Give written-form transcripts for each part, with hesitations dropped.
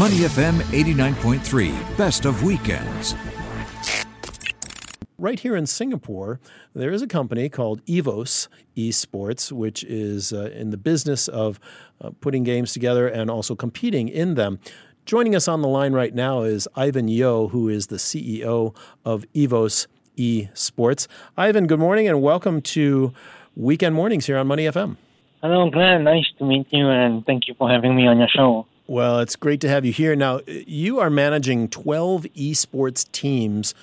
Money FM 89.3, best of weekends. Right here in Singapore, there is a company called Evos Esports, which is in the business of putting games together and also competing in them. Joining us on the line right now is Ivan Yeo, who is the CEO of Evos Esports. Ivan, good morning and welcome to Weekend Mornings here on Money FM. Hello, Glenn. Nice to meet you, and thank you for having me on your show. Well, it's great to have you here. Now, you are managing 12 esports teams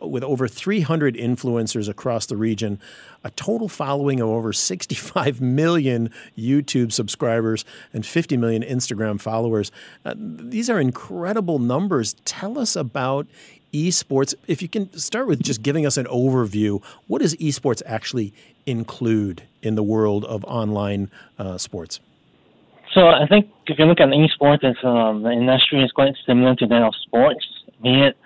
with over 300 influencers across the region, a total following of over 65 million YouTube subscribers and 50 million Instagram followers. These are incredible numbers. Tell us about esports. If you can start with just giving us an overview, what does esports actually include in the world of online sports? So I think if you look at esports, the industry is quite similar to that of sports, be it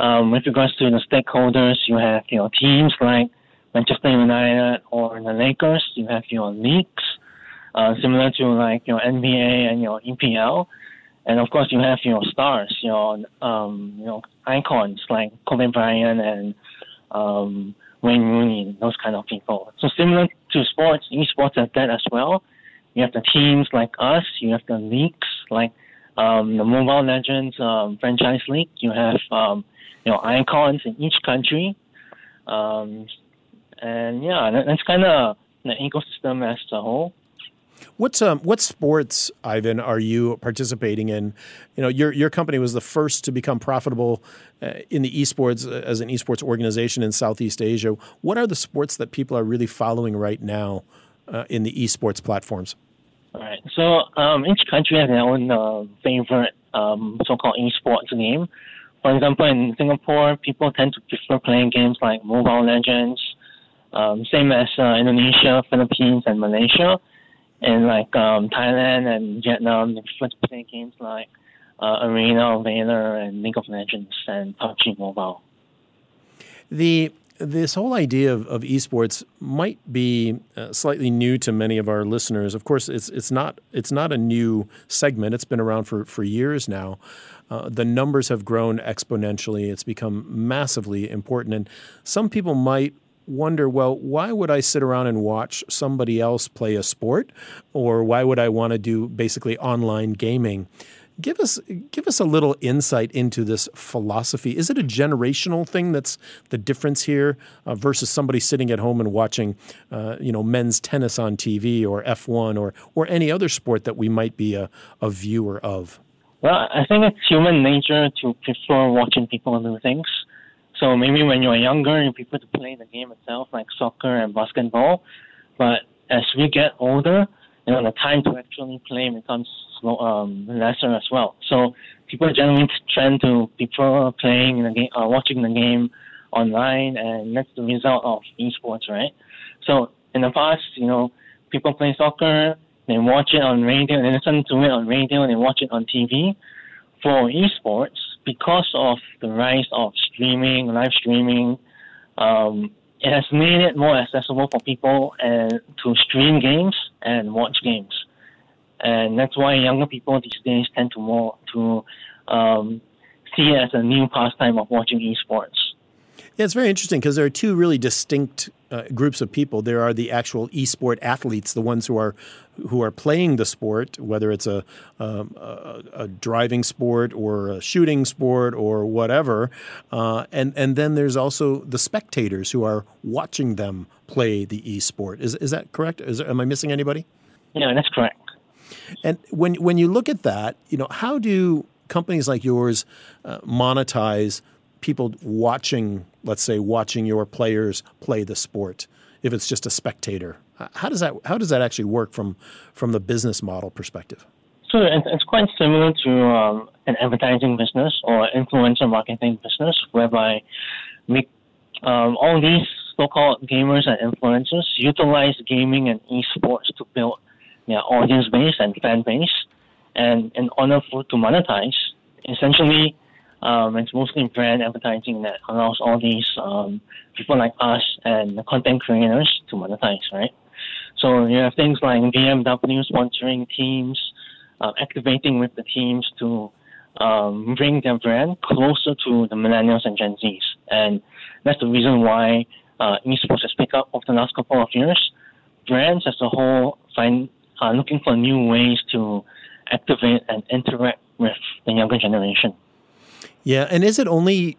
with regards to the stakeholders, you have your teams like Manchester United or the Lakers. You have your leagues, similar to like your NBA and your EPL. And of course, you have your stars, your icons like Kobe Bryant and Wayne Rooney, those kind of people. So similar to sports, esports has that as well. You have the teams like us. You have the leagues like the Mobile Legends franchise league. You have icons in each country. That's kind of the ecosystem as a whole. What sports, Ivan, are you participating in? You know, your company was the first to become profitable in the esports as an esports organization in Southeast Asia. What are the sports that people are really following right now in the esports platforms? All right. So each country has their own favorite so-called esports game. For example, in Singapore, people tend to prefer playing games like Mobile Legends, same as Indonesia, Philippines, and Malaysia. And like Thailand and Vietnam, they prefer to play games like Arena Valor and League of Legends and PUBG Mobile. This whole idea of esports might be slightly new to many of our listeners. Of course, it's not a new segment. It's been around for years now. The numbers have grown exponentially. It's become massively important. And some people might wonder, well, why would I sit around and watch somebody else play a sport? Or why would I want to do basically online gaming? Give us a little insight into this philosophy. Is it a generational thing that's the difference here versus somebody sitting at home and watching, men's tennis on TV or F1 or any other sport that we might be a viewer of? Well, I think it's human nature to prefer watching people do things. So maybe when you're younger, you prefer to play the game itself, like soccer and basketball. But as we get older, the time to actually play becomes lesser as well. So people generally tend to prefer playing the game, watching the game online, and that's the result of esports, right? So in the past, people play soccer, they watch it on radio, they listen to it on radio, they watch it on TV. For esports, because of the rise of streaming, live streaming, it has made it more accessible for people to stream games and watch games. And that's why younger people these days tend to see it as a new pastime of watching esports. Yeah, it's very interesting because there are two really distinct groups of people. There are the actual esport athletes, the ones who are playing the sport, whether it's a driving sport or a shooting sport or whatever. And then there's also the spectators who are watching them play the esport. Is that correct? Am I missing anybody? No, that's correct. And when you look at that, how do companies like yours monetize people watching your players play the sport, if it's just a spectator? How does that actually work from the business model perspective? So it's quite similar to an advertising business or influencer marketing business, whereby all these so-called gamers and influencers utilize gaming and esports to build their audience base and fan base, and in order to monetize, essentially. It's mostly brand advertising that allows all these people like us and the content creators to monetize, right? So you have things like BMW sponsoring teams, activating with the teams to bring their brand closer to the millennials and Gen Zs. And that's the reason why esports has picked up over the last couple of years. Brands as a whole are looking for new ways to activate and interact with the younger generation. Yeah, and is it only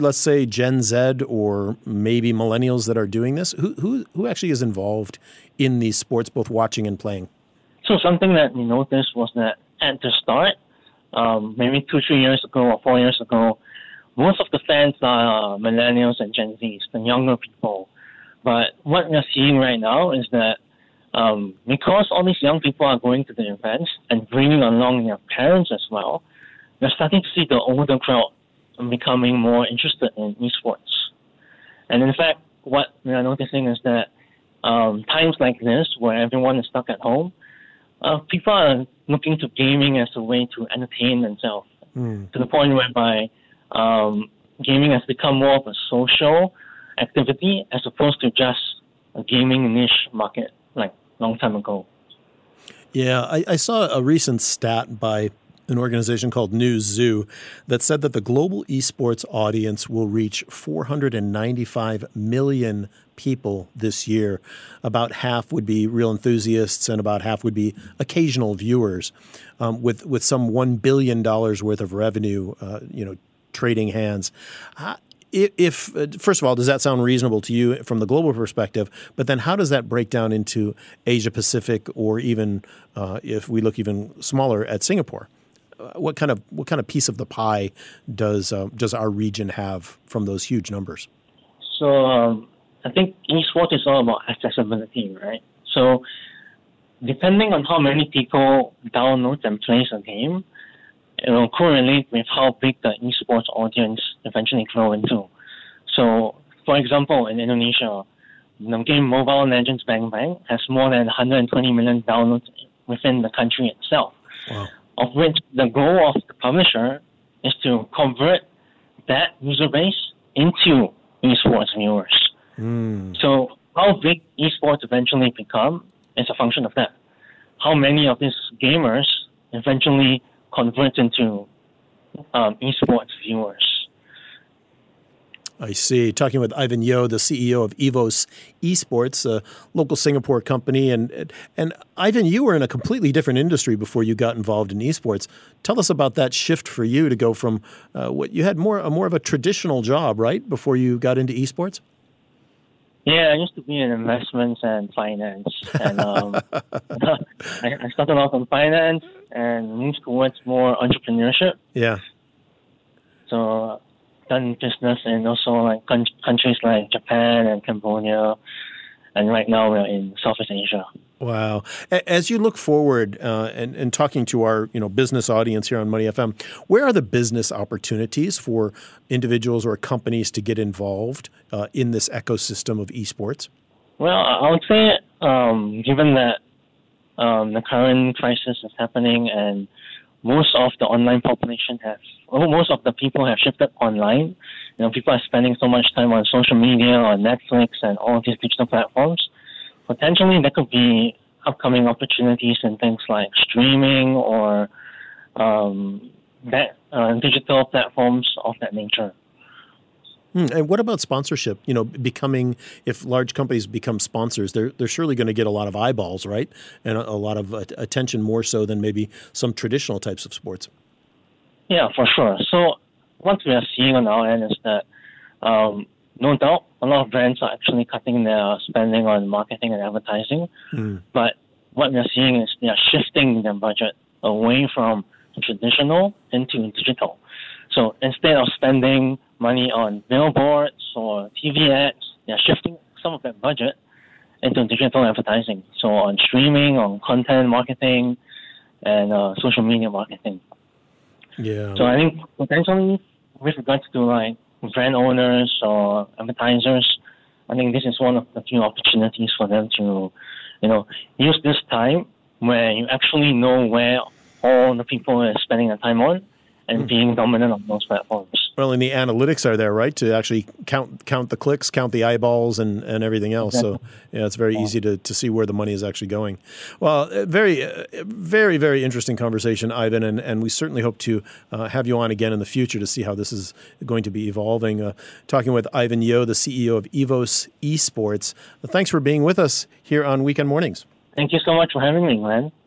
let's say Gen Z or maybe millennials that are doing this? Who actually is involved in these sports, both watching and playing? So something that we noticed was that at the start, maybe 2-3 years ago or 4 years ago, most of the fans are millennials and Gen Zs, the younger people. But what we're seeing right now is that because all these young people are going to the events and bringing along their parents as well, we're starting to see the older crowd becoming more interested in esports. And in fact, what we are noticing is that times like this, where everyone is stuck at home, people are looking to gaming as a way to entertain themselves, to the point whereby gaming has become more of a social activity as opposed to just a gaming niche market like a long time ago. Yeah, I saw a recent stat by an organization called News Zoo that said that the global esports audience will reach 495 million people this year. About half would be real enthusiasts and about half would be occasional viewers, with some $1 billion worth of revenue, trading hands. If first of all, does that sound reasonable to you from the global perspective? But then how does that break down into Asia Pacific or even if we look even smaller at Singapore? What kind of piece of the pie does our region have from those huge numbers? So I think esports is all about accessibility, right? So depending on how many people download and play a game, it will correlate with how big the esports audience eventually grow into. So, for example, in Indonesia, the game Mobile Legends Bang Bang has more than 120 million downloads within the country itself. Wow. Of which the goal of the publisher is to convert that user base into esports viewers. So how big esports eventually become is a function of that. How many of these gamers eventually convert into esports viewers. I see. Talking with Ivan Yeo, the CEO of Evos Esports, a local Singapore company. And Ivan, you were in a completely different industry before you got involved in esports. Tell us about that shift for you to go from what you had more of a traditional job, right, before you got into esports? Yeah, I used to be in investments and finance. And I started off in finance and moved towards more entrepreneurship. Yeah. So done business in also like countries like Japan and Cambodia. And right now we're in Southeast Asia. Wow. As you look forward and talking to our business audience here on Money FM, where are the business opportunities for individuals or companies to get involved in this ecosystem of esports? Well, I would say given that the current crisis is happening and most of the people have shifted online. People are spending so much time on social media, on Netflix, and all of these digital platforms. Potentially, there could be upcoming opportunities in things like streaming or digital platforms of that nature. And what about sponsorship? If large companies become sponsors, they're surely going to get a lot of eyeballs, right? And a lot of attention, more so than maybe some traditional types of sports. Yeah, for sure. So what we are seeing on our end is that no doubt a lot of brands are actually cutting their spending on marketing and advertising. But what we are seeing is they are shifting their budget away from traditional into digital. So instead of spending money on billboards or TV ads, they're shifting some of that budget into digital advertising. So on streaming, on content marketing, and social media marketing. Yeah. So I think potentially with regards to like brand owners or advertisers, I think this is one of the few opportunities for them to, use this time where you actually know where all the people are spending their time on and being dominant on those platforms. Well, and the analytics are there, right, to actually count the clicks, count the eyeballs, and everything else. Exactly. So yeah, it's very easy to see where the money is actually going. Well, very, very interesting conversation, Ivan, and we certainly hope to have you on again in the future to see how this is going to be evolving. Talking with Ivan Yeo, the CEO of Evos Esports. Thanks for being with us here on Weekend Mornings. Thank you so much for having me, man.